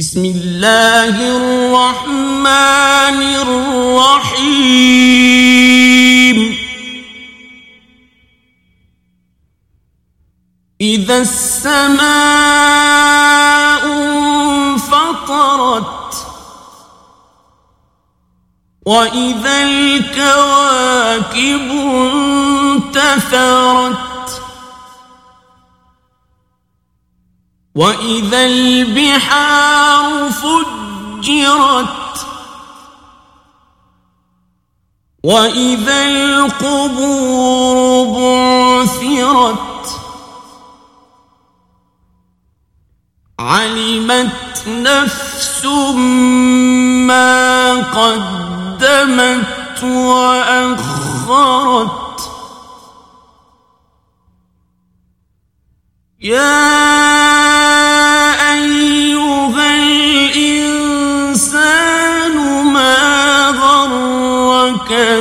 بسم الله الرحمن الرحيم إذا السماء انفطرت وإذا الكواكب انتثرت وإذا البحار فجرت وإذا القبور بعثرت علمت نفس ما قدمت وأخرت يا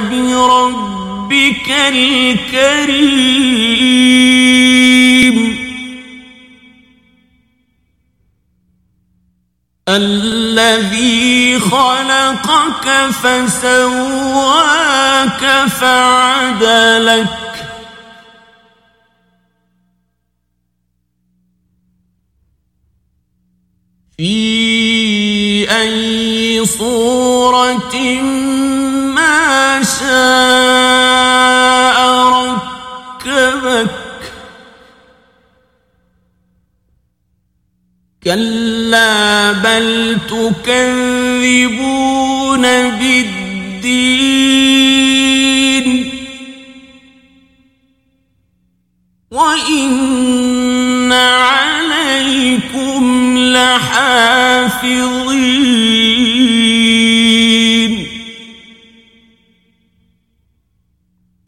بربك الكريم الذي خلقك فسواك فعدلك في أي صورة ما شاء ركبك كلا بل تكذبون بالدين وإن عليكم لحافظين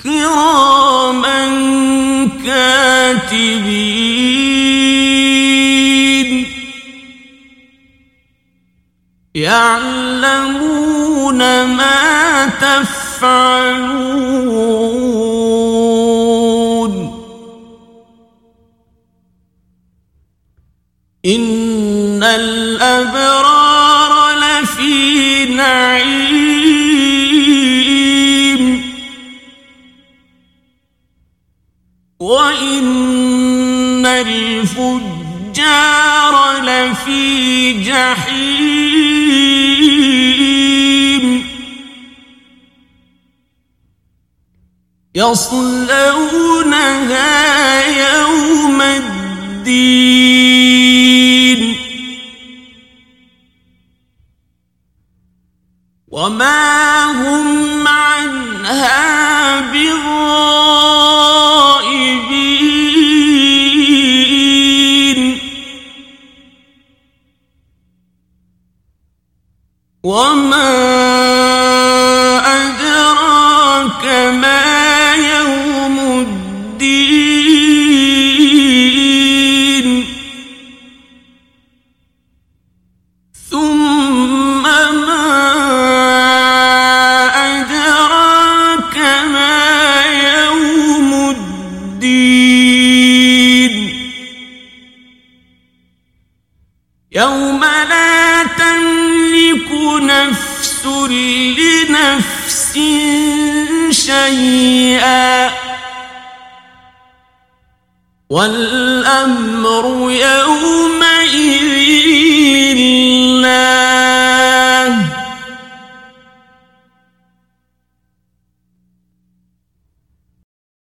كراما كاتبين يعلمون ما تفعلون إن الأبرار لفي نعيم وإن الفجار لفي جحيم يصلونها يوم الدين وما هم عنها بغائبين وما أدراك ما يوم الدين ثم ما يوم لا تملك نفس لنفس شيئا والأمر يومئذ